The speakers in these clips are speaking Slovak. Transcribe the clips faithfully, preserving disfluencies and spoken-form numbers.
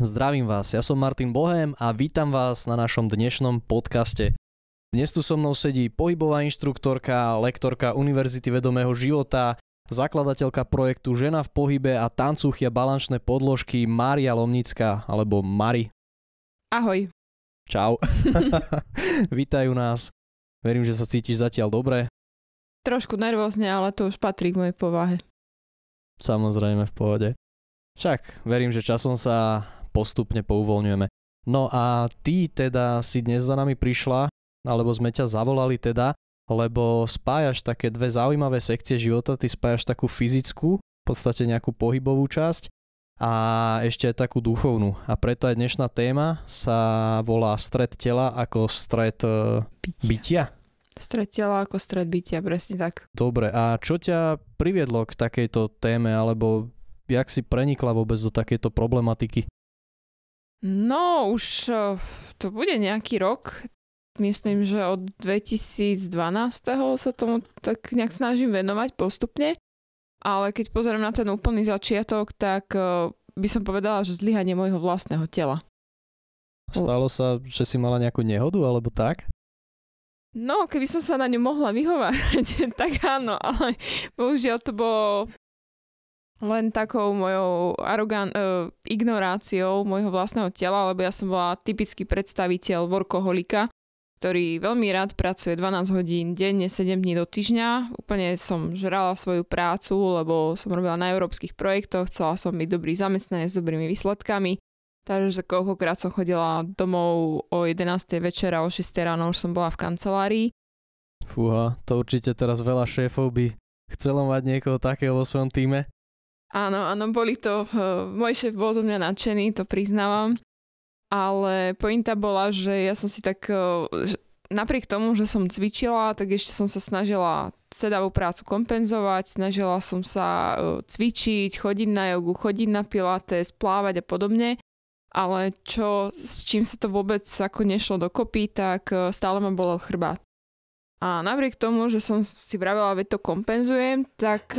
Zdravím vás, ja som Martin Bohem a vítam vás na našom dnešnom podcaste. Dnes tu so mnou sedí pohybová inštruktorka, lektorka Univerzity vedomého života, zakladateľka projektu Žena v pohybe a tancuchia balančné podložky Mária Lomnická, alebo Mari. Ahoj. Čau. Vítajú nás. Verím, že sa cítiš zatiaľ dobre. Trošku nervózne, ale to už patrí k mojej povahe. Samozrejme, v pohode. Však verím, že časom sa postupne pouvoľňujeme. No a ty teda si dnes za nami prišla, alebo sme ťa zavolali teda, lebo spájaš také dve zaujímavé sekcie života. Ty spájaš takú fyzickú, v podstate nejakú pohybovú časť a ešte aj takú duchovnú. A preto aj dnešná téma sa volá stred tela ako stred bytia. bytia. Stred tela ako stred bytia, presne tak. Dobre, a čo ťa priviedlo k takejto téme, alebo jak si prenikla vôbec do takejto problematiky? No, už to bude nejaký rok. Myslím, že od dvetisícdvanásť sa tomu tak nejak snažím venovať postupne. Ale keď pozerám na ten úplný začiatok, tak by som povedala, že zlyhanie mojho vlastného tela. Stalo sa, že si mala nejakú nehodu, alebo tak? No, keby som sa na ňu mohla vyhovárať, tak áno, ale bohužiaľ to bolo len takou mojou arogan- uh, ignoráciou mojho vlastného tela, lebo ja som bola typický predstaviteľ workoholika, ktorý veľmi rád pracuje dvanásť hodín denne, sedem dní do týždňa. Úplne som žrala svoju prácu, lebo som robila na európskych projektoch, chcela som byť dobrý zamestnanec s dobrými výsledkami. Takže za koľkokrát som chodila domov o jedenástej večera, o šesť ráno už som bola v kancelárii. Fúha, to určite teraz veľa šéfov by chcelo mať niekoho takého vo svojom týme. Áno, áno, boli to, môj šéf bol zo mňa nadšený, to priznávam. Ale pointa bola, že ja som si tak, napriek tomu, že som cvičila, tak ešte som sa snažila sedavú prácu kompenzovať, snažila som sa cvičiť, chodiť na jogu, chodiť na pilates, plávať a podobne. Ale čo, s čím sa to vôbec ako nešlo dokopy, tak stále ma bolel chrbát. A napriek tomu, že som si vravela, veď to kompenzujem, tak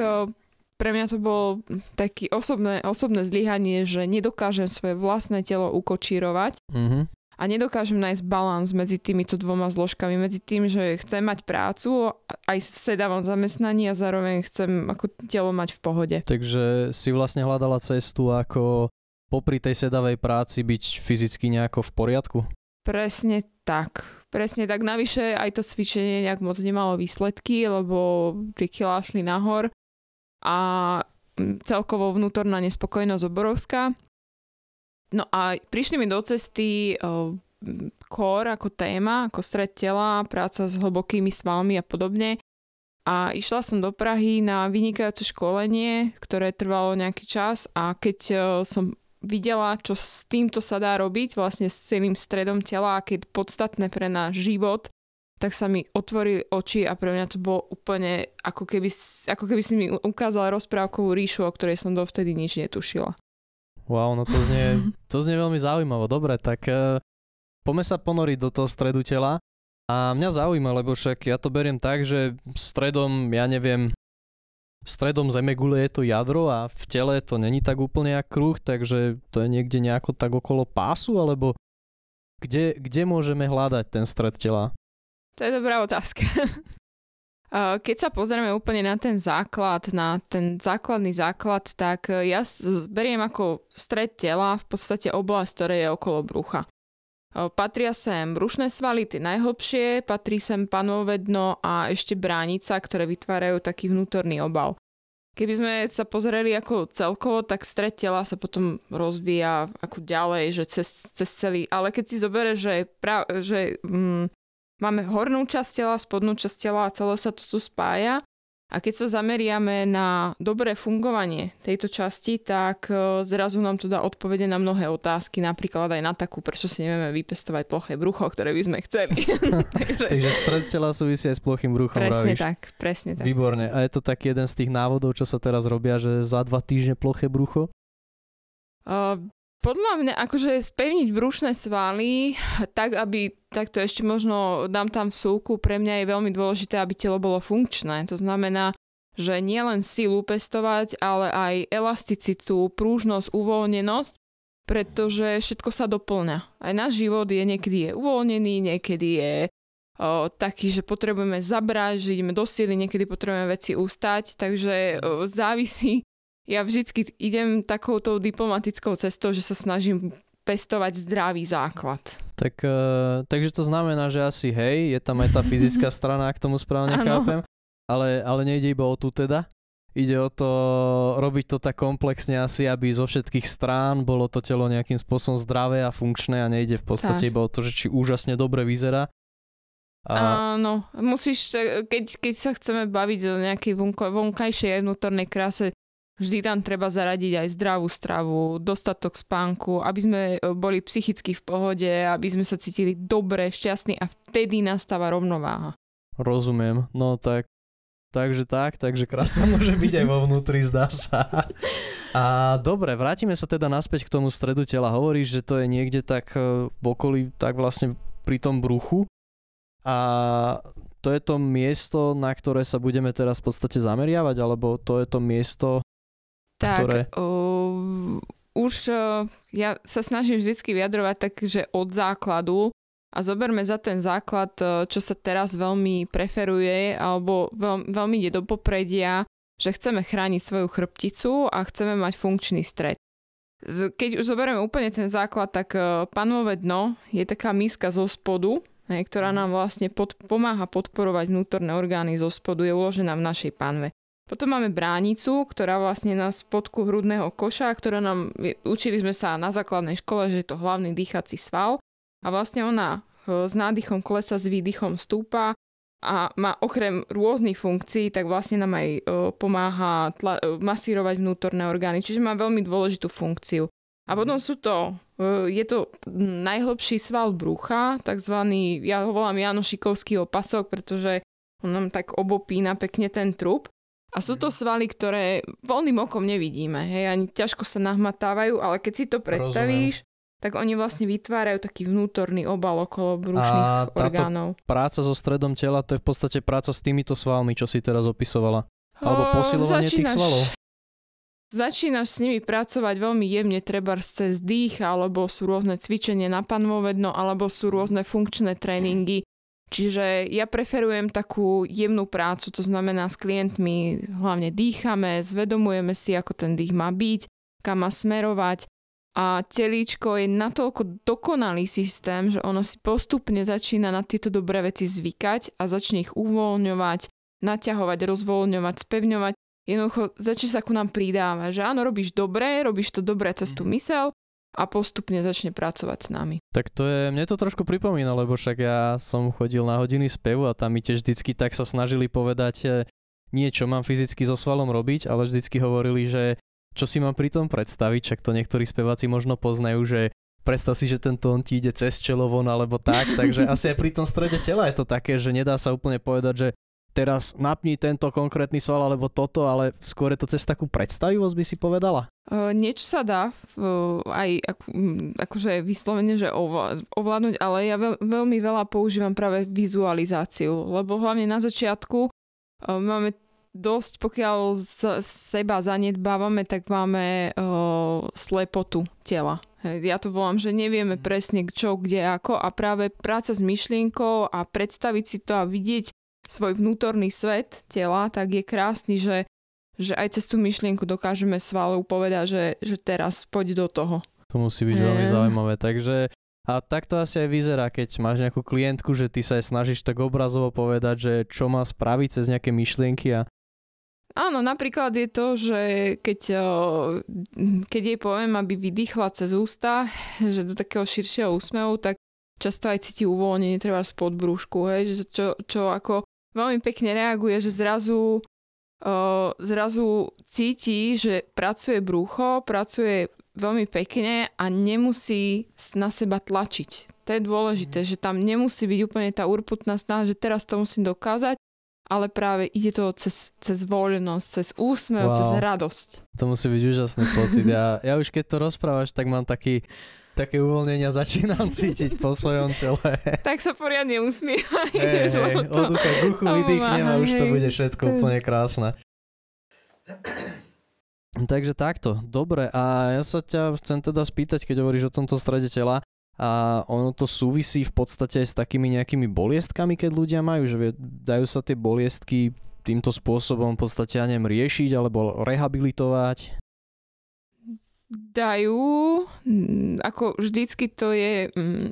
pre mňa to bolo také osobné, osobné zlyhanie, že nedokážem svoje vlastné telo ukočírovať mm-hmm. a nedokážem nájsť balans medzi týmito dvoma zložkami, medzi tým, že chcem mať prácu, aj v sedavom zamestnaní a zároveň chcem ako telo mať v pohode. Takže si vlastne hľadala cestu, ako popri tej sedavej práci byť fyzicky nejako v poriadku? Presne tak. Presne tak. Navyše aj to cvičenie nejak moc nemalo výsledky, lebo tie kilá šli nahor a celkovo vnútorná nespokojnosť obrovská. No a prišli mi do cesty core ako téma, ako stred tela, práca s hlbokými svalmi a podobne. A išla som do Prahy na vynikajúce školenie, ktoré trvalo nejaký čas a keď som videla, čo s týmto sa dá robiť, vlastne s celým stredom tela, aké je podstatné pre náš život, tak sa mi otvorili oči a pre mňa to bolo úplne, ako keby, ako keby si mi ukázala rozprávkovú ríšu, o ktorej som dovtedy nič netušila. Wow, no to znie, to znie veľmi zaujímavo. Dobre, tak uh, poďme sa ponoriť do toho stredu tela. A mňa zaujíma, lebo však ja to beriem tak, že stredom, ja neviem, stredom zemegule je to jadro a v tele to není tak úplne jak kruh, takže to je niekde nejako tak okolo pásu, alebo kde, kde môžeme hľadať ten stred tela? To je dobrá otázka. Keď sa pozrieme úplne na ten základ, na ten základný základ, tak ja beriem ako stred tela v podstate oblasť, ktorá je okolo brucha. Patria sem brušné svaly, tie najhlbšie, patrí sem panové dno a ešte bránica, ktoré vytvárajú taký vnútorný obal. Keby sme sa pozreli ako celkovo, tak stred tela sa potom rozvíja ako ďalej, že cez, cez celý. Ale keď si zoberieš, že, pra, že mm, máme hornú časť tela, spodnú časť tela a celé sa to tu spája. A keď sa zameriame na dobré fungovanie tejto časti, tak zrazu nám to dá odpovede na mnohé otázky, napríklad aj na takú, prečo si nevieme vypestovať ploché brucho, ktoré by sme chceli. Takže... Takže stred tela súvisí aj s plochým bruchom. Presne tak, presne tak. Výborne. A je to taký jeden z tých návodov, čo sa teraz robia, že za dva týždne ploché brucho? Uh, podľa mňa, akože spevniť brušné svaly, tak aby... Takto ešte možno dám tam súku, pre mňa je veľmi dôležité, aby telo bolo funkčné. To znamená, že nielen silu pestovať, ale aj elasticitu, prúžnosť, uvoľnenosť, pretože všetko sa dopĺňa. Aj náš život je niekedy je uvoľnený, niekedy je o, taký, že potrebujeme zabrať, že ideme do síly, niekedy potrebujeme veci ustať, takže o, závisí. Ja vždycky idem takouto diplomatickou cestou, že sa snažím pestovať zdravý základ. Tak, uh, takže to znamená, že asi hej, je tam aj tá fyzická strana, ak tomu správne chápem, ale, ale nejde iba o tú teda. Ide o to robiť to tak komplexne asi, aby zo všetkých strán bolo to telo nejakým spôsobom zdravé a funkčné a nejde v podstate tak iba o to, že či úžasne dobre vyzerá. A... Áno, musíš, keď, keď sa chceme baviť o nejakej vonkajšej aj vnútornej kráse, vždy tam treba zaradiť aj zdravú stravu, dostatok spánku, aby sme boli psychicky v pohode, aby sme sa cítili dobre, šťastní a vtedy nastáva rovnováha. Rozumiem, no tak Takže tak, takže krása môže byť aj vo vnútri, zdá sa. A dobre, vrátime sa teda naspäť k tomu stredu tela. Hovoríš, že to je niekde tak v okolí, tak vlastne pri tom bruchu. A to je to miesto, na ktoré sa budeme teraz v podstate zameriavať, alebo to je to miesto, tak, ktoré... Uh, už uh, ja sa snažím vždycky vyjadrovať tak, že od základu. A zoberme za ten základ, čo sa teraz veľmi preferuje alebo veľmi, veľmi ide do popredia, že chceme chrániť svoju chrbticu a chceme mať funkčný stred. Keď už zoberieme úplne ten základ, tak panové dno je taká miska zo spodu, ne, ktorá nám vlastne pod, pomáha podporovať vnútorné orgány zo spodu, je uložená v našej panve. Potom máme bránicu, ktorá vlastne na spodku hrudného koša, ktorá nám, učili sme sa na základnej škole, že je to hlavný dýchací sval. A vlastne ona s nádychom klesa, s výdychom stúpa a má okrem rôznych funkcií, tak vlastne nám aj pomáha tla- masírovať vnútorné orgány. Čiže má veľmi dôležitú funkciu. A potom sú to, je to najhlbší sval brúcha, takzvaný, ja ho volám Janošikovský opasok, pretože on nám tak obopína pekne ten trup. A sú to svaly, ktoré voľným okom nevidíme, hej, ani ťažko sa nahmatávajú, ale keď si to predstavíš, tak oni vlastne vytvárajú taký vnútorný obal okolo brušných orgánov. A táto práca so stredom tela, to je v podstate práca s týmito svalmi, čo si teraz opisovala. Alebo posilovanie uh, začínaš, tých svalov. Začínaš s nimi pracovať veľmi jemne, trebárs cez dých, alebo sú rôzne cvičenie na panvové dno, alebo sú rôzne funkčné tréningy. Čiže ja preferujem takú jemnú prácu, to znamená s klientmi hlavne dýchame, zvedomujeme si, ako ten dých má byť, kam má smerovať. A telíčko je natoľko dokonalý systém, že ono si postupne začína na tieto dobré veci zvykať a začne ich uvoľňovať, naťahovať, rozvoľňovať, spevňovať. Jednoducho začne sa ku nám pridávať, že áno, robíš dobre, robíš to dobre cez tú myseľ a postupne začne pracovať s nami. Tak to je, mne to trošku pripomína, lebo však ja som chodil na hodiny spevu a tam mi tiež vždycky tak sa snažili povedať nie, čo mám fyzicky so svalom robiť, ale vždycky hovorili, že čo si mám pri tom predstaviť, však to niektorí speváci možno poznajú, že predstav si, že ten tón ti ide cez čelo von alebo tak, takže asi aj pri tom strede tela je to také, že nedá sa úplne povedať, že teraz napni tento konkrétny sval alebo toto, ale skôr je to cez takú predstavivosť, by si povedala? Uh, niečo sa dá uh, aj ako, akože vyslovene, že ovládnuť, ale ja veľ, veľmi veľa používam práve vizualizáciu, lebo hlavne na začiatku uh, máme dosť, pokiaľ z seba zanedbávame, tak máme o, slepotu tela. Ja to volám, že nevieme presne čo, kde, ako a práve práca s myšlienkou a predstaviť si to a vidieť svoj vnútorný svet tela, tak je krásny, že, že aj cez tú myšlienku dokážeme svalu povedať, že, že teraz poď do toho. To musí byť veľmi zaujímavé, takže a tak to asi aj vyzerá, keď máš nejakú klientku, že ty sa aj snažíš tak obrazovo povedať, že čo má spraviť cez nejaké myšlienky a áno, napríklad je to, že keď, keď jej poviem, aby vydýchla cez ústa, že do takého širšieho úsmevu, tak často aj cíti uvoľnenie, treba z podbrúšku, hej, čo, čo ako veľmi pekne reaguje, že zrazu, uh, zrazu cíti, že pracuje brúcho, pracuje veľmi pekne a nemusí na seba tlačiť. To je dôležité, že tam nemusí byť úplne tá urputná snaha, že teraz to musím dokázať, ale práve ide to cez, cez voľnosť, cez úsmev, wow, cez radosť. To musí byť úžasný pocit. Ja, ja už keď to rozprávaš, tak mám taký, také uvoľnenia, začínam cítiť po svojom tele. Tak sa poriadne usmievaj. Hey, hey, od ducha k duchu vydýchnem a už to bude všetko úplne krásne. Takže takto, dobre. A ja sa ťa chcem teda spýtať, keď hovoríš o tomto strede tela, a ono to súvisí v podstate s takými nejakými boliestkami, keď ľudia majú, že dajú sa tie boliestky týmto spôsobom v podstate, ja neviem, riešiť alebo rehabilitovať? Dajú, ako vždycky to je,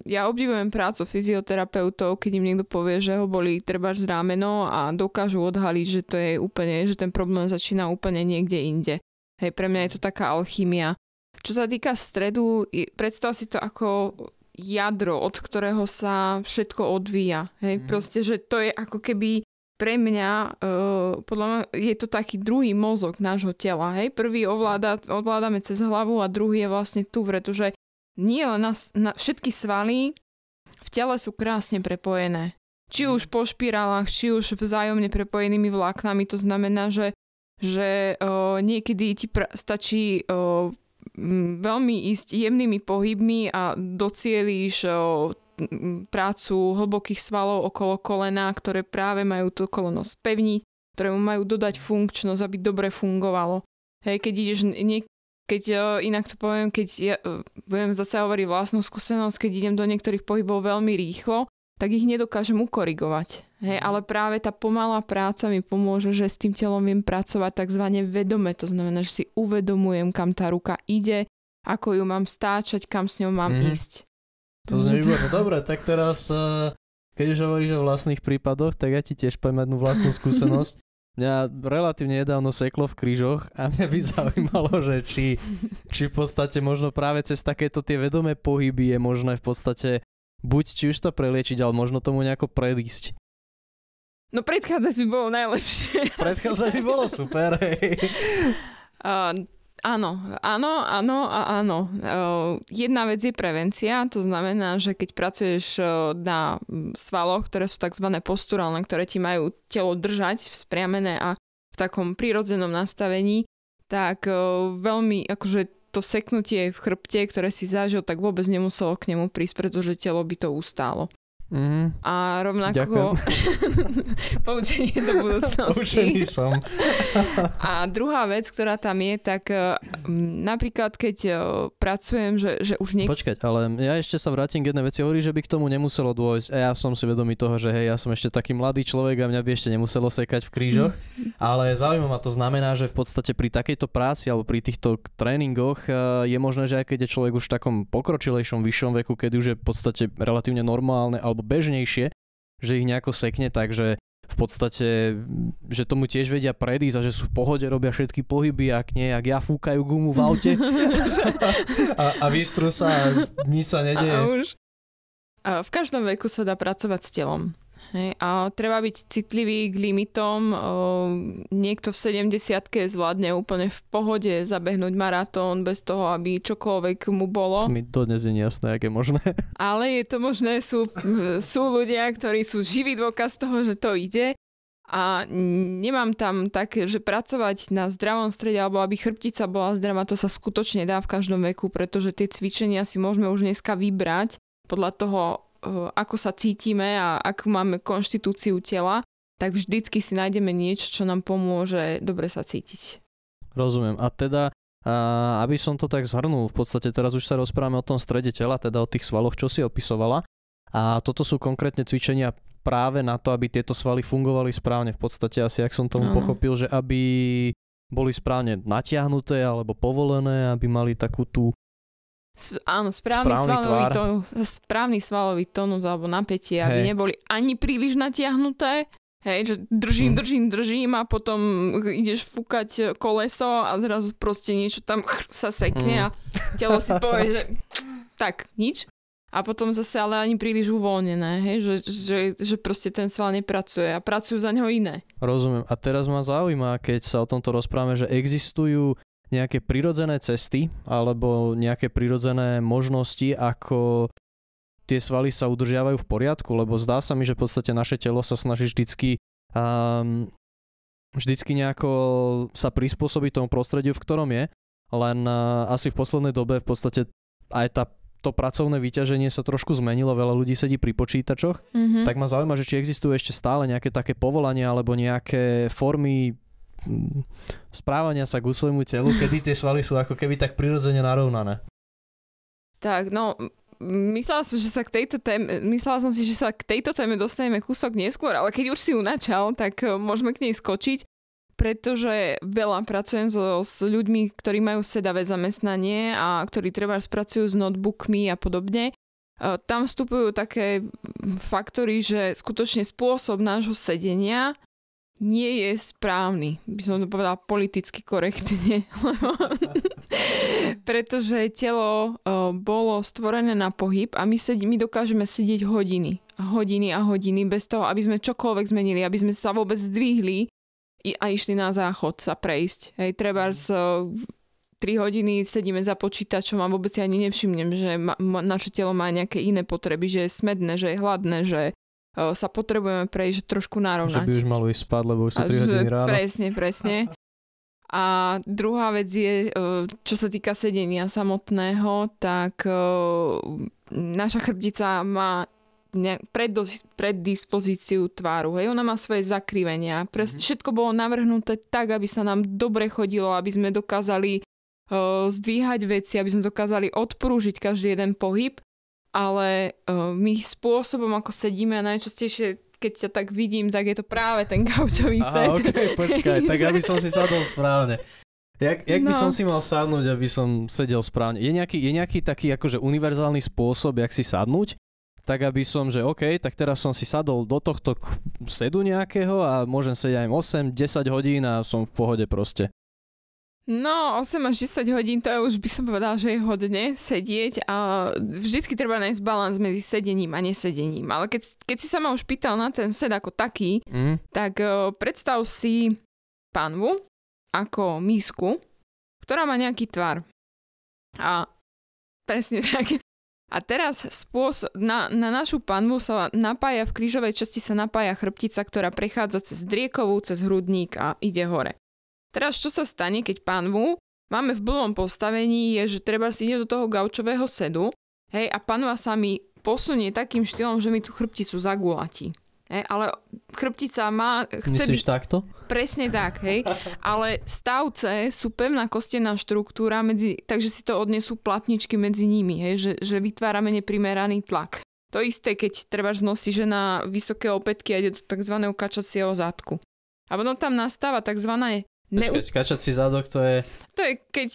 ja obdivujem prácu fyzioterapeutov, keď im niekto povie, že ho bolí trebárs rameno a dokážu odhaliť, že to je úplne, že ten problém začína úplne niekde inde. Hej, pre mňa je to taká alchymia. Čo sa týka stredu, predstav si to ako jadro, od ktorého sa všetko odvíja. Hej, mm. proste, že to je ako keby pre mňa, uh, podľa mňa je to taký druhý mozog nášho tela. Hej? Prvý ovláda, ovládame cez hlavu a druhý je vlastne tu, pretože nie len nás, na, všetky svaly v tele sú krásne prepojené. Či mm. už po špirálach, či už vzájomne prepojenými vláknami. To znamená, že, že uh, niekedy ti pr- stačí uh, veľmi ísť jemnými pohybmi a docielíš uh, prácu hlbokých svalov okolo kolena, ktoré práve majú to koleno spevniť, ktoré mu majú dodať funkčnosť, aby dobre fungovalo. Hej, keď ideš, nie, keď inak to poviem, keď ja, budem zase hovoriť vlastnú skúsenosť, keď idem do niektorých pohybov veľmi rýchlo, tak ich nedokážem ukorigovať. Hej, ale práve tá pomalá práca mi pomôže, že s tým telom viem pracovať takzvané vedome, to znamená, že si uvedomujem, kam tá ruka ide, ako ju mám stáčať, kam s ňou mám mm. ísť. To znie výborné. Dobre, tak teraz, keď už hovoríš o vlastných prípadoch, tak ja ti tiež poviem jednu vlastnú skúsenosť. Mňa relatívne nedávno seklo v krížoch a mňa by zaujímalo, že či, či v podstate možno práve cez takéto tie vedomé pohyby je možné v podstate buď či už to preliečiť, ale možno tomu nejako predísť. No predchádzať by bolo najlepšie. Predchádzať by bolo super, hej. Uh, Áno, áno, áno a áno. Jedna vec je prevencia, to znamená, že keď pracuješ na svaloch, ktoré sú tzv. Posturálne, ktoré ti majú telo držať vzpriamené a v takom prirodzenom nastavení, tak veľmi, akože to seknutie v chrbte, ktoré si zažil, tak vôbec nemuselo k nemu prísť, pretože telo by to ustálo. Mm. A rovnako poučenie do budúcnosti. Poučený som. A druhá vec, ktorá tam je, tak napríklad keď pracujem, že, že už niekto... Počkať, ale ja ešte sa vrátim k jednej veci. Hovorí, že by k tomu nemuselo dôjsť. A ja som si vedomý toho, že hej, ja som ešte taký mladý človek a mňa by ešte nemuselo sekať v krížoch. Mm. Ale zaujímavé ma to znamená, že v podstate pri takejto práci alebo pri týchto tréningoch je možné, že aj keď je človek už v takom pokročilejšom vyššom veku, keď už je v podstate relatívne normálne alebo bežnejšie, že ich nejako sekne, takže v podstate, že tomu tiež vedia predísť a že sú v pohode, robia všetky pohyby, ak nie, ak ja fúkajú gumu v aute a, a vystrú sa a nič sa nedeje. A už. A v každom veku sa dá pracovať s telom. Hej. A treba byť citlivý k limitom. O, niekto v sedemdesiatke zvládne úplne v pohode zabehnúť maratón bez toho, aby čokoľvek mu bolo. Mi to dnes je nejasné, ak je možné. Ale je to možné. Sú, sú ľudia, ktorí sú živý dôkaz toho, že to ide. A nemám tam také, že pracovať na zdravom strede alebo aby chrbtica bola zdravá, to sa skutočne dá v každom veku, pretože tie cvičenia si môžeme už dneska vybrať podľa toho, ako sa cítime a akú máme konštitúciu tela, tak vždycky si nájdeme niečo, čo nám pomôže dobre sa cítiť. Rozumiem. A teda, aby som to tak zhrnul, v podstate teraz už sa rozprávame o tom strede tela, teda o tých svaloch, čo si opisovala. A toto sú konkrétne cvičenia práve na to, aby tieto svaly fungovali správne. V podstate asi, ak som tomu ano. pochopil, že aby boli správne natiahnuté alebo povolené, aby mali takú tú Áno, správny, správny svalový tónus, správny svalový tónus alebo napätie, aby hej. neboli ani príliš natiahnuté, hej, že držím, hmm. držím, držím a potom ideš fúkať koleso a zrazu proste niečo tam sa sekne hmm. a telo si povie, že tak, nič. A potom zase ale ani príliš uvoľnené, hej, že, že, že proste ten sval nepracuje a pracujú za neho iné. Rozumiem. A teraz ma zaujíma, keď sa o tomto rozprávame, že existujú nejaké prirodzené cesty alebo nejaké prirodzené možnosti, ako tie svaly sa udržiavajú v poriadku, lebo zdá sa mi, že v podstate naše telo sa snaží vždycky, um, vždycky nejako sa prispôsobiť tomu prostrediu, v ktorom je, len uh, asi v poslednej dobe v podstate aj tá, to pracovné vyťaženie sa trošku zmenilo, veľa ľudí sedí pri počítačoch, mm-hmm. tak ma zaujíma, že či existujú ešte stále nejaké také povolania alebo nejaké formy správania sa ku svojmu telu, kedy tie svaly sú ako keby tak prirodzene narovnané? Tak, no... Myslela som, že sa k tejto téme, myslela som si, že sa k tejto téme dostaneme kúsok neskôr, ale keď už si ju načal, tak môžeme k nej skočiť, pretože veľa pracujem so, s ľuďmi, ktorí majú sedavé zamestnanie a ktorí trebárs pracujú s notebookmi a podobne. Tam vstupujú také faktory, že skutočne spôsob nášho sedenia nie je správny. By som to povedala politicky korektne. Pretože telo uh, bolo stvorené na pohyb a my, sedi- my dokážeme sedieť hodiny a hodiny a hodiny bez toho, aby sme čokoľvek zmenili, aby sme sa vôbec zdvihli a išli na záchod sa prejsť. Hej, trebárs uh, tri hodiny sedíme za počítačom a vôbec si ani nevšimnem, že ma- ma- naše telo má nejaké iné potreby, že je smedné, že je hladné, že sa potrebujeme prejsť trošku narovnať. Že by už malo ísť spať, lebo už sú tri hodiny ráno. Presne, presne. A druhá vec je, čo sa týka sedenia samotného, tak naša chrbtica má predispozíciu tváru. Hej? Ona má svoje zakrivenia. Všetko bolo navrhnuté tak, aby sa nám dobre chodilo, aby sme dokázali zdvíhať veci, aby sme dokázali odprúžiť každý jeden pohyb. Ale uh, my spôsobom, ako sedíme, a najčastejšie, keď ťa tak vidím, tak je to práve ten gaučový set. Aha, okej, okay, počkaj, tak aby som si sadol správne. Jak, jak no. by som si mal sadnúť, aby som sedel správne? Je nejaký, je nejaký taký akože univerzálny spôsob, jak si sadnúť? Tak aby som, že okej, okay, tak teraz som si sadol do tohto sedu nejakého a môžem sedieť aj osem, desať hodín a som v pohode proste. No, osem až desať hodín, to je už by som povedala, že je hodne sedieť a vždycky treba nájsť balans medzi sedením a nesedením. Ale keď, keď si sa ma už pýtal na ten sed ako taký, mm. tak uh, predstav si panvu ako misku, ktorá má nejaký tvar. A presne tak. A teraz spôsob, na, na našu panvu sa napája, v krížovej časti sa napája chrbtica, ktorá prechádza cez driekovú, cez hrudník a ide hore. Teraz, čo sa stane, keď panvu máme v blbom postavení, je, že treba si ide do toho gaučového sedu, hej, a panva sa mi posunie takým štýlom, že mi tu chrbticu zagulatí. Hej, ale chrbtica má... Chce Myslíš byť, takto? Presne tak, hej. Ale stavce sú pevná kostená štruktúra, medzi, takže si to odnesú platničky medzi nimi, hej, že, že vytvárame neprimeraný tlak. To isté, keď treba znosí žena vysoké opätky a ide do tzv. Kačacieho zadku. A potom tam nastáva tzv. Počkať, Neu... kačací zadok, to je... To je keď...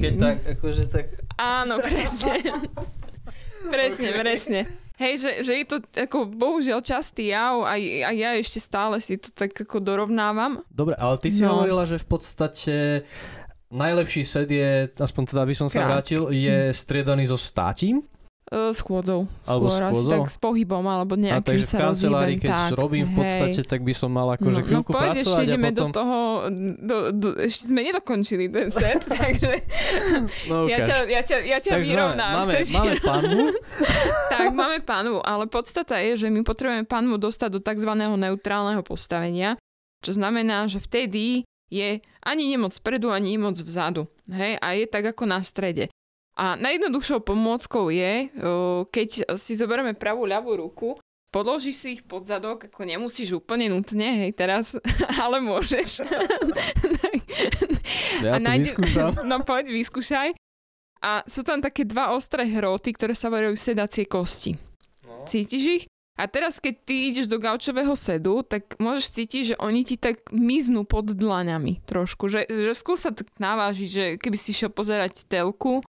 Keď tak, akože tak... Áno, presne. presne, okay. presne. Hej, že, že je to ako bohužiaľ častý jav a, a ja ešte stále si to tak ako dorovnávam. Dobre, ale ty si no. hovorila, že v podstate najlepší sed je, aspoň teda by som sa Krát. vrátil, je striedaný so státim. S chôdzou. Alebo skôr, s chôdzou? Tak s pohybom, alebo nejakým sa rozhýbem. A takže v kancelárii, keď tak, robím v podstate, hej. tak by som mal akože no, chvíľku no, pracovať ešte ideme a potom... do toho... Do, do, ešte sme nedokončili ten set, takže... No, ja ťa, ja ťa, ja ťa vyrovnám. Máme, máme, máme panvu? Tak, máme panvu, ale podstata je, že my potrebujeme panvu dostať do tzv. Neutrálneho postavenia, čo znamená, že vtedy je ani nemoc predu, ani nemoc vzadu. Hej? A je tak ako na strede. A najjednoduchšou pomôckou je, keď si zoberieme pravú, ľavú ruku, podložíš si ich pod zadok, ako nemusíš úplne nutne, hej, teraz, ale môžeš. Ja to nájde... vyskúšam. No poď, vyskúšaj. A sú tam také dva ostré hroty, ktoré sa volajú sedacie kosti. No. Cítiš ich? A teraz, keď ty ideš do gaučového sedu, tak môžeš cítiť, že oni ti tak miznú pod dlaňami trošku. Že, že skús sa tak navážiť, že keby si šiel pozerať telku,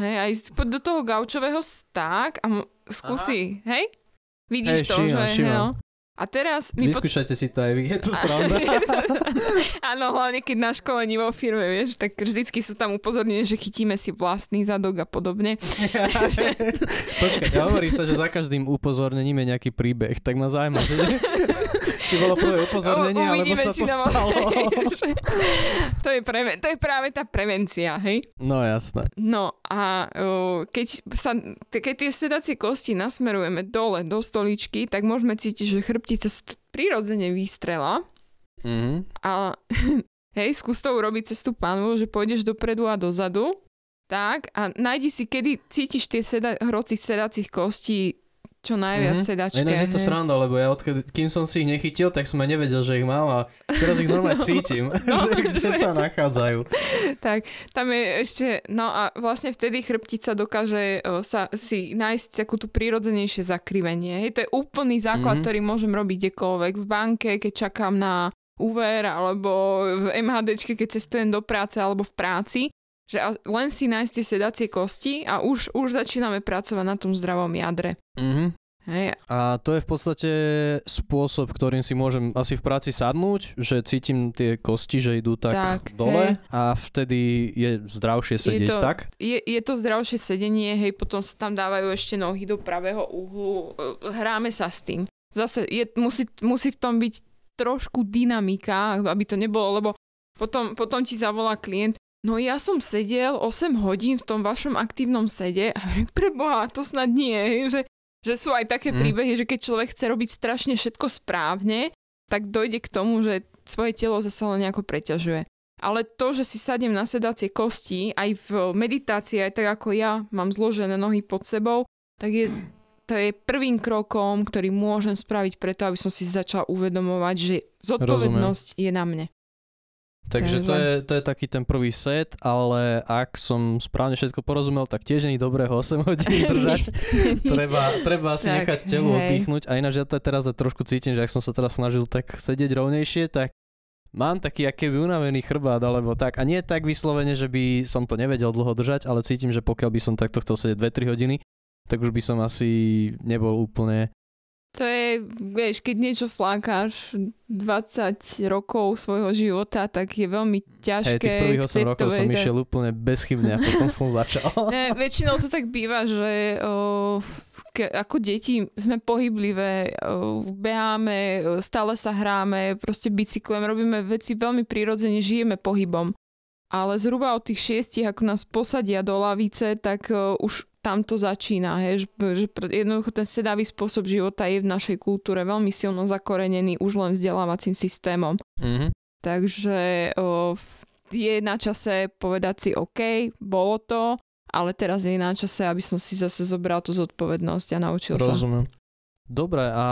hej, a ísť do toho gaučového sták a m- skúsi, hej? Vidíš hey, to, šíma, že... Šíma. No. A teraz... My Vyskúšajte pot- si to aj vy, je to sranda. Áno, hlavne keď na školení vo firme, vieš, tak vždycky sú tam upozornenie, že chytíme si vlastný zadok a podobne. Počkaj, ja hovorí sa, že za každým upozornením je nejaký príbeh, tak ma zaujíma, že... Či bolo prvé upozornenie, U, alebo sa to stalo. To je, preven- to je práve tá prevencia, hej? No jasné. No a uh, keď, sa, keď tie sedacie kosti nasmerujeme dole do stoličky, tak môžeme cítiť, že chrbtica st- prirodzene vystrela. Mm. A hej, skús to urobiť cez tú panvu, že pôjdeš dopredu a dozadu. Tak a nájdi si, kedy cítiš tie seda- hroci sedacích kostí čo najviac mm-hmm. sedačke. Ináč je to sranda, lebo ja odkedy, kým som si ich nechytil, tak som aj nevedel, že ich mám a teraz ich normálne cítim, no, že no, kde sa nachádzajú. Tak, tam je ešte, no a vlastne vtedy chrbtica dokáže o, sa, si nájsť takú tú prírodzenejšie zakrivenie. Hej, to je úplný základ, mm-hmm. ktorý môžem robiť kdekoľvek. V banke, keď čakám na úver, alebo v MHDčke, keď cestujem do práce, alebo v práci. Že len si nájsť tie sedacie kosti a už, už začíname pracovať na tom zdravom jadre. Mm-hmm. Hej. A to je v podstate spôsob, ktorým si môžem asi v práci sadnúť, že cítim tie kosti, že idú tak, tak dole, hej. A vtedy je zdravšie sedieť, je to, tak? Je, je to zdravšie sedenie, hej, potom sa tam dávajú ešte nohy do pravého uhlu, hráme sa s tým. Zase je, musí, musí v tom byť trošku dynamika, aby to nebolo, lebo potom, potom ti zavolá klient, no ja som sedel osem hodín v tom vašom aktívnom sede a preboha, to snad nie, že, že sú aj také mm. príbehy, že keď človek chce robiť strašne všetko správne, tak dojde k tomu, že svoje telo zase len nejako preťažuje. Ale to, že si sadnem na sedacie kosti, aj v meditácii, aj tak ako ja mám zložené nohy pod sebou, tak je, to je prvým krokom, ktorý môžem spraviť preto, aby som si začala uvedomovať, že zodpovednosť Rozumiem. Je na mne. Takže to je, to je taký ten prvý set, ale ak som správne všetko porozumel, tak tiež nie je dobré ho osem hodín držať. treba, treba si tak, nechať telu oddychnúť. A ináč ja to teraz trošku cítim, že ak som sa teraz snažil tak sedieť rovnejšie, tak mám taký akýby unavený chrbát alebo tak. A nie tak vyslovene, že by som to nevedel dlho držať, ale cítim, že pokiaľ by som takto chcel sedieť dve tri hodiny, tak už by som asi nebol úplne... To je, vieš, keď niečo flákáš dvadsať rokov svojho života, tak je veľmi ťažké. Hej, tých prvých osem rokov som tak... išiel úplne bezchybne a potom som začal. Ne, väčšinou to tak býva, že o, ke, ako deti sme pohyblivé, o, beháme, stále sa hráme, proste bicyklem, robíme veci veľmi prirodzene, žijeme pohybom. Ale zhruba od tých šiestich, ako nás posadia do lavice, tak o, už tam to začína, hej, že jednoducho ten sedavý spôsob života je v našej kultúre veľmi silno zakorenený už len vzdelávacím systémom. Mm-hmm. Takže o, je na čase povedať si OK, bolo to, ale teraz je na čase, aby som si zase zobral tú zodpovednosť a naučil Rozumiem. Sa. Rozumiem. Dobre, a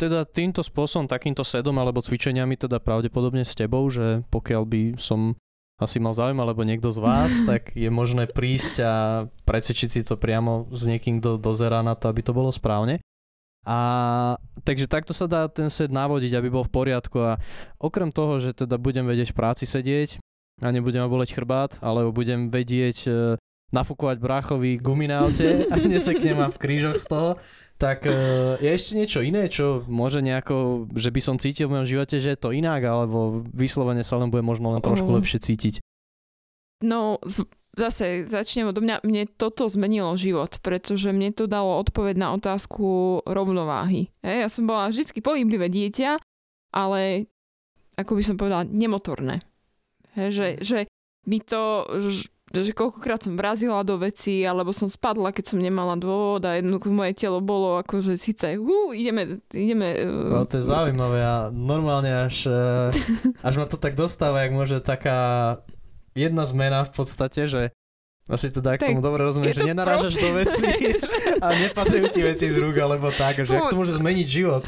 teda týmto spôsobom, takýmto sedom alebo cvičeniami teda pravdepodobne s tebou, že pokiaľ by som... asi mal záujem, alebo niekto z vás, tak je možné prísť a precvičiť si to priamo s niekým, kto dozerá na to, aby to bolo správne. A takže takto sa dá ten set navodiť, aby bol v poriadku a okrem toho, že teda budem vedieť v práci sedieť a nebudem ma boleť chrbát, alebo budem vedieť e, nafúkovať bráchový gumy na aute a nesekne ma v krížoch z toho, tak e, je ešte niečo iné, čo môže nejako, že by som cítil v mojom živote, že je to inak, alebo vyslovene sa len bude možno len trošku lepšie cítiť. No, z- zase začnem od mňa. Mne toto zmenilo život, pretože mne to dalo odpoveď na otázku rovnováhy. E, ja som bola vždycky pohyblivé dieťa, ale ako by som povedala, nemotorné. E, že, že mi to... Ž- že koľkokrát som vrazila do vecí, alebo som spadla, keď som nemala dôvod a jednoducho moje telo bolo akože síce hú, ideme, ideme... Uh, no to je zaujímavé a normálne až, až ma to tak dostáva, jak môže taká jedna zmena v podstate, že asi teda k tomu dobre rozumiem, že nenarážaš proces, do vecí a nepadajú ti veci z rúk, alebo tak, že jak to môže zmeniť život.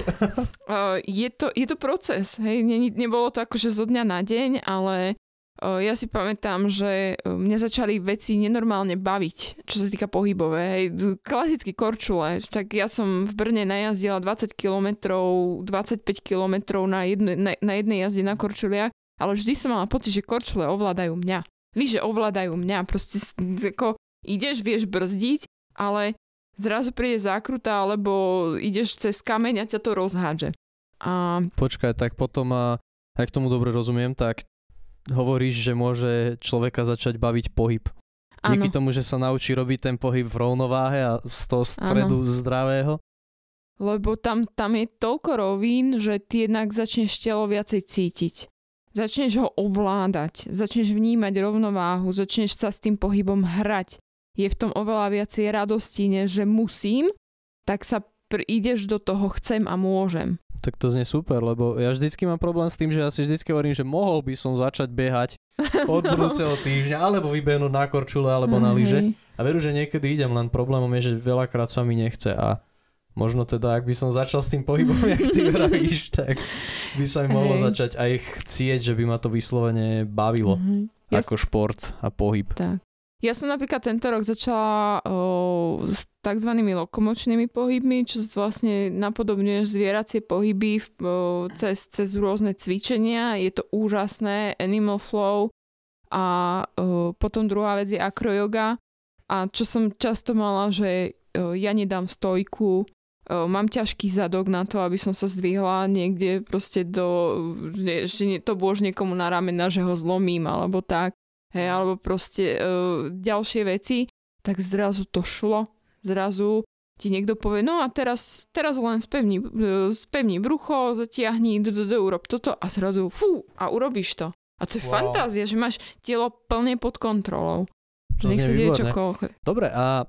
uh, je, to, je to proces, hej, ne, nebolo to akože zo dňa na deň, ale... Ja si pamätám, že mňa začali veci nenormálne baviť, čo sa týka pohybové. Hej, klasicky korčule. Tak ja som v Brne najazdila dvadsať kilometrov, dvadsaťpäť kilometrov na, jedne, na, na jednej jazde na korčuliach, ale vždy som mala pocit, že korčule ovládajú mňa. Lyže ovládajú mňa. Proste ako ideš, vieš brzdiť, ale zrazu príde zákruta, alebo ideš cez kameň a ťa to rozhádže. A... Počkaj, tak potom, ak tomu dobre rozumiem, tak hovoríš, že môže človeka začať baviť pohyb. Áno. Díky tomu, že sa naučí robiť ten pohyb v rovnováhe a z toho stredu Áno. zdravého. Lebo tam, tam je toľko rovín, že ty jednak začneš telo viacej cítiť. Začneš ho ovládať, začneš vnímať rovnováhu, začneš sa s tým pohybom hrať. Je v tom oveľa viacej radosti, než že musím, tak sa pr- ideš do toho chcem a môžem. Tak to znie super, lebo ja vždycky mám problém s tým, že ja si vždycky hovorím, že mohol by som začať behať od budúceho týždňa, alebo vybehnúť na korčule, alebo na lyže. A veru, že niekedy idem, len problémom je, že veľakrát sa mi nechce a Možno teda, ak by som začal s tým pohybom, jak ty vravíš, tak by sa mi mohlo hey. začať aj chcieť, že by ma to vyslovene bavilo. Uh-huh. Ja ako s... šport a pohyb. Tak. Ja som napríklad tento rok začala oh, s takzvanými lokomočnými pohybmi, čo vlastne napodobňuje zvieracie pohyby oh, cez, cez rôzne cvičenia. Je to úžasné, animal flow. A oh, potom druhá vec je akroyoga. A čo som často mala, že oh, ja nedám stojku, mám ťažký zadok na to, aby som sa zdvihla niekde proste do... Ešte to bôž niekomu na ramena, že ho zlomím, alebo tak. Hej, alebo proste e, ďalšie veci. Tak zrazu to šlo. Zrazu ti niekto povie, no a teraz, teraz len spevni, spevni brucho, zatiahni, urob toto a zrazu fú, a urobíš to. A to je wow. fantázia, že máš telo plne pod kontrolou. To nech sa deje čokoľvek. Dobre, a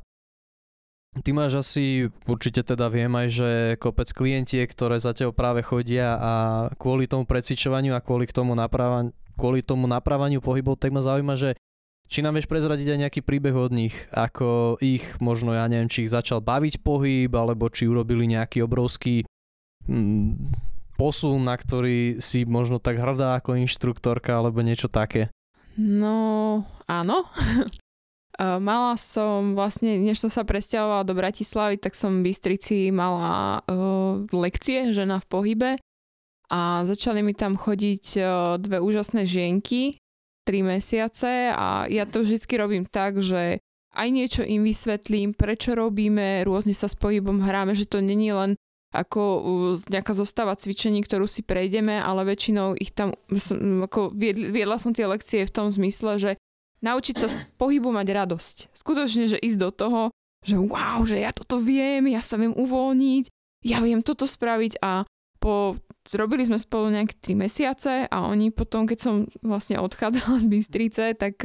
ty máš asi, určite teda viem aj, že kopec klientiek, ktoré za teba práve chodia a kvôli tomu precvičovaniu a kvôli tomu naprávaniu, kvôli tomu naprávaniu pohybov, tak ma zaujíma, že či nám vieš prezradiť aj nejaký príbeh od nich, ako ich možno, ja neviem, či ich začal baviť pohyb, alebo či urobili nejaký obrovský mm, posun, na ktorý si možno tak hrdá ako inštruktorka, alebo niečo také. No, áno. Mala som vlastne, než som sa presťahovala do Bratislavy, tak som v Bystrici mala uh, lekcie Žena v pohybe a začali mi tam chodiť uh, dve úžasné žienky, tri mesiace a ja to vždycky robím tak, že aj niečo im vysvetlím, prečo robíme, rôzne sa s pohybom hráme, že to není len ako uh, nejaká zostava cvičení, ktorú si prejdeme, ale väčšinou ich tam, som, ako viedla, viedla som tie lekcie v tom zmysle, že naučiť sa z pohybu mať radosť. Skutočne, že ísť do toho, že wow, že ja toto viem, ja sa viem uvoľniť, ja viem toto spraviť a po, robili sme spolu nejaké tri mesiace a oni potom, keď som vlastne odchádzala z Bystrice, tak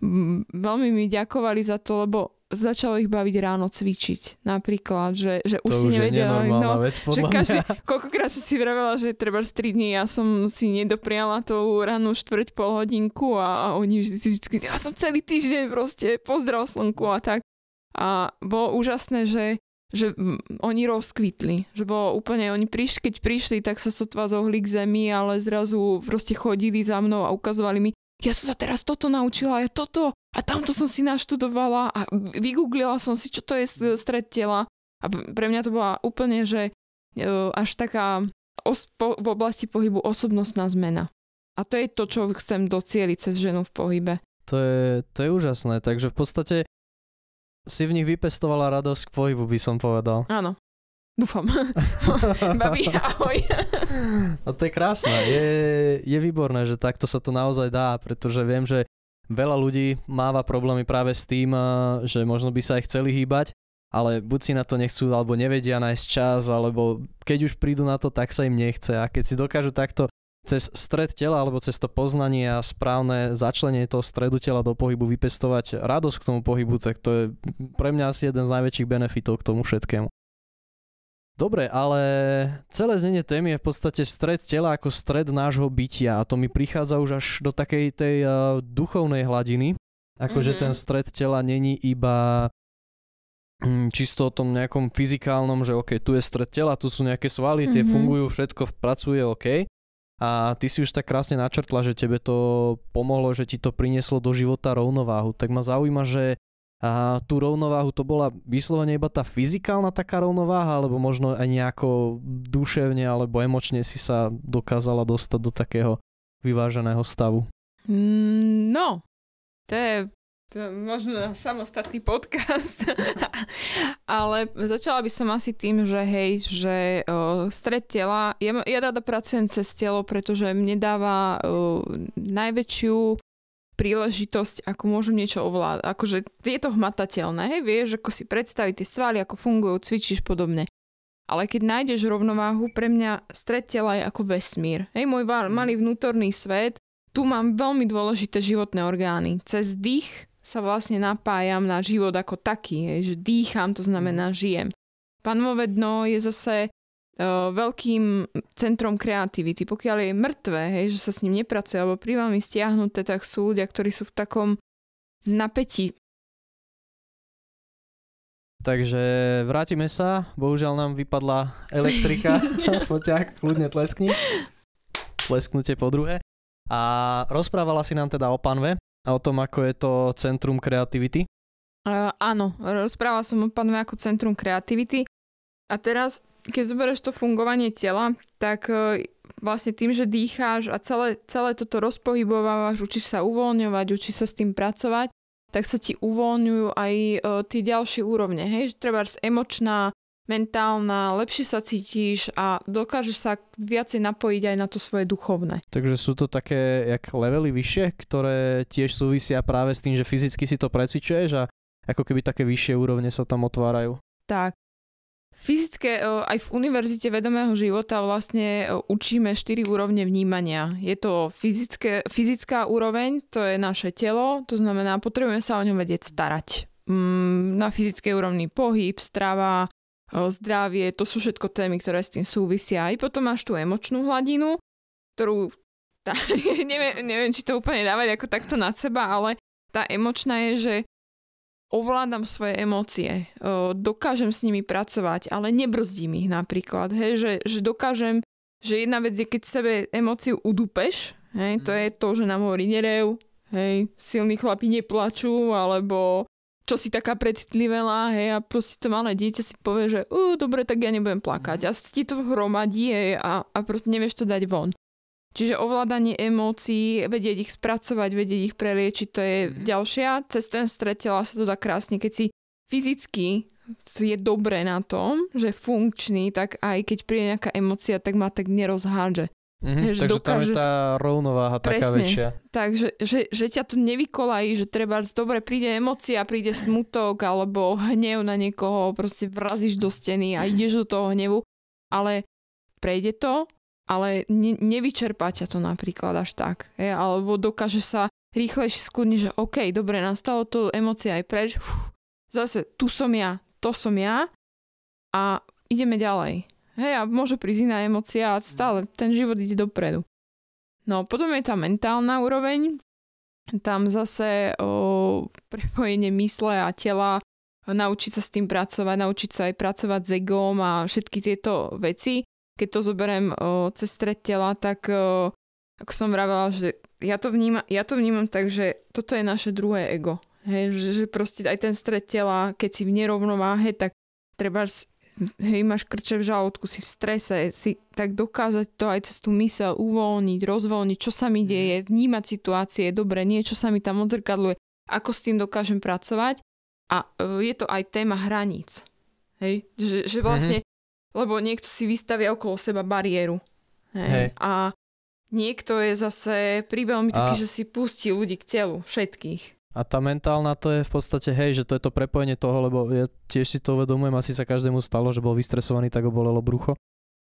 m, veľmi mi ďakovali za to, lebo začalo ich baviť ráno cvičiť. Napríklad, že, že už to si nevedela. No, že každý, koľkokrát si si vravela, že treba z tri dní, ja som si nedopriala tú rannú štvrť pol hodinku a, a oni si vždy, ja som celý týždeň proste pozdrav slnku a tak. A bolo úžasné, že, že oni rozkvitli. Že bolo úplne, oni prišli, keď prišli, tak sa sotva zohli k zemi, ale zrazu proste chodili za mnou a ukazovali mi, ja som sa teraz toto naučila, ja toto a tamto som si naštudovala a vygooglila som si, čo to je stred tela. A pre mňa to bola úplne, že až taká os- po- v oblasti pohybu osobnostná zmena. A to je to, čo chcem docieliť cez Ženu v pohybe. To je, to je úžasné, takže v podstate si v nich vypestovala radosť k pohybu, by som povedal. Áno. Dúfam. Babi, ahoj. No to je krásne. Je, je výborné, že takto sa to naozaj dá, pretože viem, že veľa ľudí máva problémy práve s tým, že možno by sa aj chceli hýbať, ale buď si na to nechcú, alebo nevedia nájsť čas, alebo keď už prídu na to, tak sa im nechce. A keď si dokážu takto cez stred tela, alebo cez to poznanie a správne začlenie toho stredu tela do pohybu vypestovať radosť k tomu pohybu, tak to je pre mňa asi jeden z najväčších benefitov k tomu všetkému. Dobre, ale celé znenie témy je v podstate stred tela ako stred nášho bytia a to mi prichádza už až do takej tej uh, duchovnej hladiny, akože mm-hmm. ten stred tela není iba um, čisto o tom nejakom fyzikálnom, že okej, okay, tu je stred tela, tu sú nejaké svaly, mm-hmm. tie fungujú, všetko pracuje, okej. Okay. A ty si už tak krásne načrtla, že tebe to pomohlo, že ti to prinieslo do života rovnováhu, tak ma zaujíma, že a tú rovnováhu, to bola vyslovene iba tá fyzikálna taká rovnováha, alebo možno aj nejako duševne alebo emočne si sa dokázala dostať do takého vyváženého stavu? No, to je, to je možno samostatný podcast, ale začala by som asi tým, že hej, že o, stred tela, ja, ja rada pracujem cez telo, pretože mne dáva o, najväčšiu príležitosť, ako môžem niečo ovládať. Akože je to hmatateľné, hej, vieš, ako si predstaviť tie svaly, ako fungujú, cvičíš podobne. Ale keď nájdeš rovnováhu, pre mňa stred tela je ako vesmír. Hej, môj malý vnútorný svet, tu mám veľmi dôležité životné orgány. Cez dých sa vlastne napájam na život ako taký, hej, že dýcham, to znamená žijem. Panové dno je zase veľkým centrom kreativity. Pokiaľ je mŕtve, hej, že sa s ním nepracuje, alebo pri vám stiahnuté, tak sú ľudia, ktorí sú v takom napätí. Takže vrátime sa, bohužiaľ nám vypadla elektrika, poťah, kľudne tleskni, tlesknutie po druhé. A rozprávala si nám teda o Panve a o tom, ako je to Centrum kreativity. Uh, áno, rozprávala som o Panve ako Centrum kreativity. A teraz, keď zoberieš to fungovanie tela, tak uh, vlastne tým, že dýcháš a celé, celé toto rozpohybovávaš, učíš sa uvoľňovať, učíš sa s tým pracovať, tak sa ti uvoľňujú aj e, tie ďalšie úrovne, hej? Trebárs emočná, mentálna, lepšie sa cítiš a dokážeš sa viacej napojiť aj na to svoje duchovné. Takže sú to také, jak levely vyššie, ktoré tiež súvisia práve s tým, že fyzicky si to precvičuješ a ako keby také vyššie úrovne sa tam otvárajú. Tak. Fyzické, aj v Univerzite vedomého života vlastne učíme štyri úrovne vnímania. Je to fyzické, fyzická úroveň, to je naše telo, to znamená, potrebujeme sa o ňom vedieť starať. Na fyzickej úrovni pohyb, strava, zdravie, to sú všetko témy, ktoré s tým súvisia. I potom máš tú emočnú hladinu, ktorú tá, neviem, neviem, či to úplne dávať ako takto nad seba, ale tá emočná je, že ovládam svoje emócie, dokážem s nimi pracovať, ale nebrzdím ich napríklad, hej, že, že dokážem, že jedna vec je, keď sebe emóciu udúpeš, hej, to je to, že nám hovorí nerev, hej, silní chlapi neplačú, alebo čo si taká precitlivelá, hej, a proste to malé dieťa si povie, že ú, dobre, tak ja nebudem plakať a ti to hromadí, hej, a, a proste nevieš to dať von. Čiže ovládanie emócií, vedieť ich spracovať, vedieť ich preliečiť, to je mm. ďalšia. Cez ten stred tela sa to dá krásne. Keď si fyzicky je dobre na tom, že funkčný, tak aj keď príde nejaká emócia, tak ma tak nerozhádže. Mm-hmm. Hej, takže dokáže... tam je tá rovnováha taká väčšia. Takže že, že ťa to nevykolají, že treba dobre príde emócia, príde smutok alebo hnev na niekoho, proste vrazíš do steny a ideš do toho hnevu, ale prejde to, ale ne, nevyčerpá ťa to napríklad až tak. Je? Alebo dokáže sa rýchlejšie skúdniť, že OK, dobre, nastalo to, emócia aj preč. Uf, zase, tu som ja, to som ja a ideme ďalej. Hej, a môže prísť iná emócia a stále ten život ide dopredu. No, potom je tá mentálna úroveň. Tam zase o, prepojenie mysle a tela, naučiť sa s tým pracovať, naučiť sa aj pracovať s egom a všetky tieto veci. Keď to zoberiem o, cez stred tela, tak o, ako som vravela, že ja to, vníma, ja to vnímam tak, že toto je naše druhé ego. Hej, že, že proste aj ten stred tela, keď si v nerovnováhe, tak treba, hej, máš krče v žalúdku, si v strese, si tak dokázať to aj cez tú myseľ uvoľniť, rozvoľniť, čo sa mi deje, vnímať situácie, dobre, niečo sa mi tam odzrkadluje, ako s tým dokážem pracovať. A o, je to aj téma hraníc. Hej, že, že vlastne mhm. Lebo niekto si vystavia okolo seba bariéru. Hej. Hej. A niekto je zase priveľmi taký, a... že si pustí ľudí k telu, všetkých. A tá mentálna to je v podstate, hej, že to je to prepojenie toho, lebo ja tiež si to uvedomujem, asi sa každému stalo, že bol vystresovaný, tak ho bolelo brucho.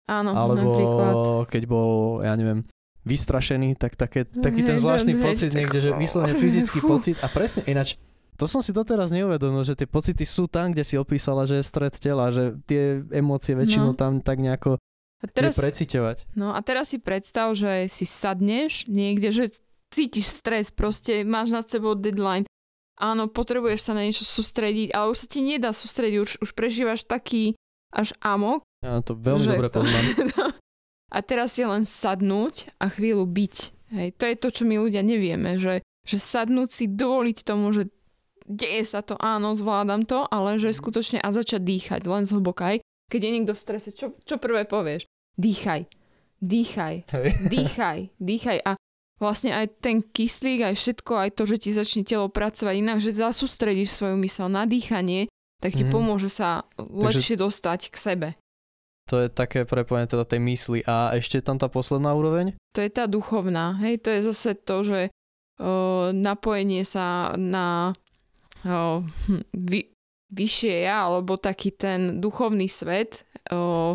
Áno, alebo napríklad. Keď bol, ja neviem, vystrašený, tak také, taký hej, ten zvláštny hej, pocit hej, niekde, že vyslovene fyzický pocit a presne ináč. To som si doteraz neuvedomil, že tie pocity sú tam, kde si opísala, že je stred tela, že tie emócie väčšinou no. tam tak nejako nepreciťovať. No a teraz si predstav, že si sadneš niekde, že cítiš stres, proste máš nad sebou deadline. Áno, potrebuješ sa na niečo sústrediť, ale už sa ti nedá sústrediť, už, už prežívaš taký až amok. Ja to veľmi dobre to... poznám. A teraz je len sadnúť a chvíľu byť. Hej, to je to, čo my ľudia nevieme, že, že sadnúť si, dovoliť tomu, že deje sa to, áno, zvládam to, ale že skutočne a začať dýchať, len zhlboka. Keď je niekto v strese, čo, čo prvé povieš? Dýchaj, dýchaj, dýchaj, dýchaj. A vlastne aj ten kyslík, aj všetko, aj to, že ti začne telo pracovať inak, že zasústredíš svoju myseľ na dýchanie, tak ti mm. pomôže sa lepšie Takže dostať k sebe. To je také prepojenie teda tej mysli. A ešte tam tá posledná úroveň? To je tá duchovná, hej, to je zase to, že uh, napojenie sa na... O, vy, vyššie ja, alebo taký ten duchovný svet, o,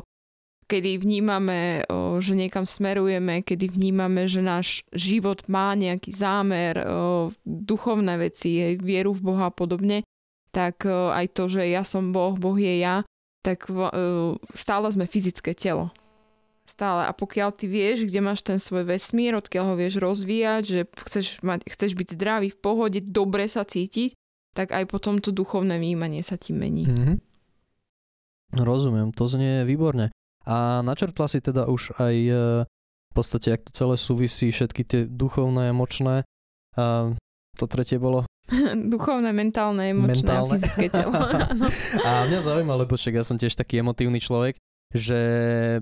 kedy vnímame, o, že niekam smerujeme, kedy vnímame, že náš život má nejaký zámer, o, duchovné veci, vieru v Boha a podobne, tak o, aj to, že ja som Boh, Boh je ja, tak o, stále sme fyzické telo. Stále. A pokiaľ ty vieš, kde máš ten svoj vesmír, odkiaľ ho vieš rozvíjať, že chceš, mať, chceš byť zdravý, v pohode, dobre sa cítiť, tak aj potom to duchovné vnímanie sa ti mení. Mm-hmm. Rozumiem, to znie výborne. A načrtla si teda už aj v podstate, jak to celé súvisí, všetky tie duchovné, emočné. A to tretie bolo? Duchovné, mentálne, emočné, mentálne. Fyzické telo. A mňa zaujíma, lebo však ja som tiež taký emotívny človek, že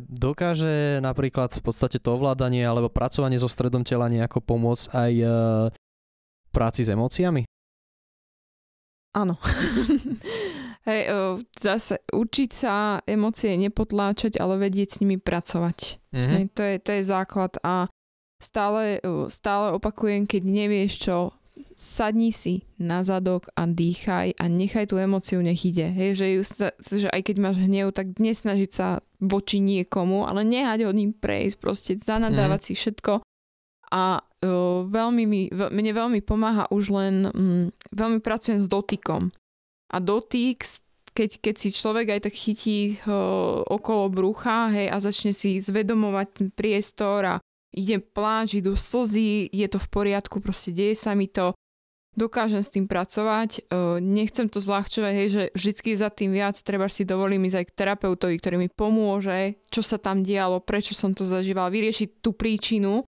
dokáže napríklad v podstate to ovládanie alebo pracovanie so stredom tela nejako pomôcť aj v práci s emóciami? Áno. Hej, zase učiť sa emócie nepotláčať, ale vedieť s nimi pracovať. Mm-hmm. Hej, to je, to je základ a stále, stále opakujem, keď nevieš čo, sadni si na zadok a dýchaj a nechaj tú emóciu, nech ide. Hej, že, ju, že aj keď máš hnev, tak nesnažiť sa voči niekomu, ale nehať ho ním prejsť, proste zanadávať mm. si všetko. A uh, veľmi mi, v, mne veľmi pomáha už len, um, veľmi pracujem s dotykom. A dotyk, keď, keď si človek aj tak chytí uh, okolo brucha, hej, a začne si zvedomovať ten priestor a ide pláč, idú slzy, je to v poriadku, proste deje sa mi to. Dokážem s tým pracovať, nechcem to zľahčovať, hej, že vždycky za tým viac, treba si dovolím ísť aj k terapeutovi, ktorý mi pomôže, čo sa tam dialo, prečo som to zažíval, vyriešiť tú príčinu,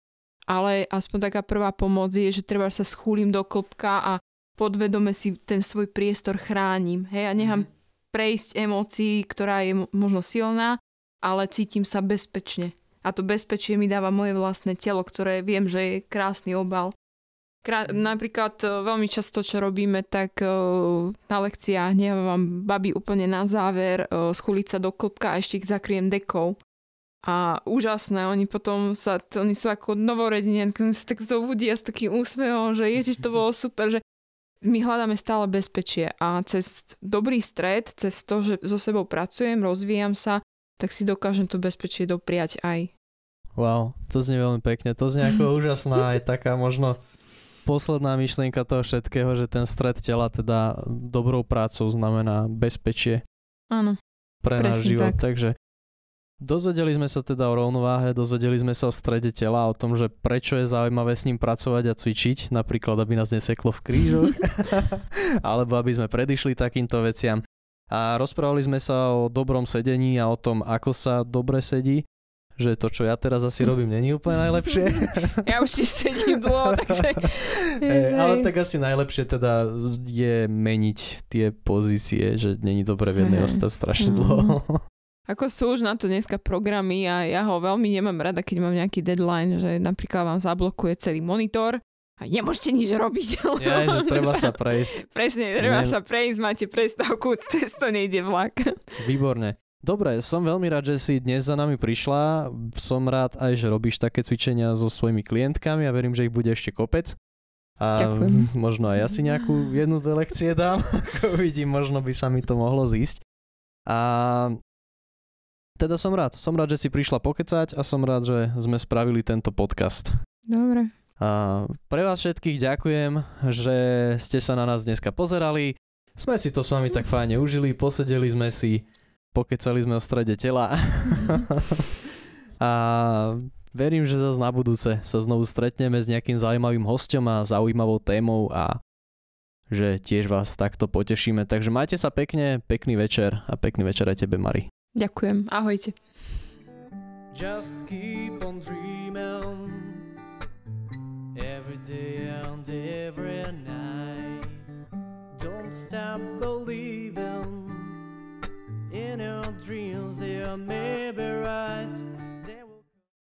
ale aspoň taká prvá pomoc je, že treba sa schúlim do klbka a podvedome si ten svoj priestor chránim, hej, a nechám prejsť emócií, ktorá je možno silná, ale cítim sa bezpečne. A to bezpečie mi dáva moje vlastné telo, ktoré viem, že je krásny obal. Krá- napríklad veľmi často, čo robíme, tak uh, na lekciách nechávam babi úplne na záver uh, schúliť sa do klbka a ešte ich zakriem dekou. A úžasné, oni potom sa, oni sú ako novorodenia, oni sa tak zobudia s takým úsmevom, že ježiš, to bolo super, že my hľadáme stále bezpečie a cez dobrý stred, cez to, že so sebou pracujem, rozvíjam sa, tak si dokážem to bezpečie dopriať aj. Wow, to znie veľmi pekne, to znie ako úžasná aj taká možno posledná myšlienka toho všetkého, že ten stred tela teda dobrou prácou znamená bezpečie. Áno, pre náš život. Tak. Takže dozvedeli sme sa teda o rovnováhe, dozvedeli sme sa o strede tela, o tom, že prečo je zaujímavé s ním pracovať a cvičiť, napríklad aby nás neseklo v krížoch, alebo aby sme predišli takýmto veciam. A rozprávali sme sa o dobrom sedení a o tom, ako sa dobre sedí. Že to, čo ja teraz asi robím, není úplne najlepšie. Ja už tiež sedím dlho, takže... E, ale tak asi najlepšie teda je meniť tie pozície, že není dobre v jednej ostať strašne dlho. Ako sú už na to dneska programy a ja ho veľmi nemám rada, keď mám nejaký deadline, že napríklad vám zablokuje celý monitor a nemôžete nič robiť. Ja, že treba sa prejsť. Presne, treba ne... sa prejsť, máte prestávku, cez to nejde vlak. Výborne. Dobre, som veľmi rád, že si dnes za nami prišla. Som rád aj, že robíš také cvičenia so svojimi klientkami a verím, že ich bude ešte kopec. A ďakujem. Možno aj ja si nejakú jednu do lekcie dám. Ako vidím, možno by sa mi to mohlo zísť. A teda som rád. Som rád, že si prišla pokecať a som rád, že sme spravili tento podcast. Dobre. A pre vás všetkých ďakujem, že ste sa na nás dneska pozerali. Sme si to s vami tak fajne užili, posedeli sme si, pokecali sme o strede tela. A verím, že zase na budúce sa znovu stretneme s nejakým zaujímavým hosťom a zaujímavou témou a že tiež vás takto potešíme. Takže majte sa pekne, pekný večer a pekný večer aj tebe, Mari. Ďakujem, ahojte. Just keep on dreaming.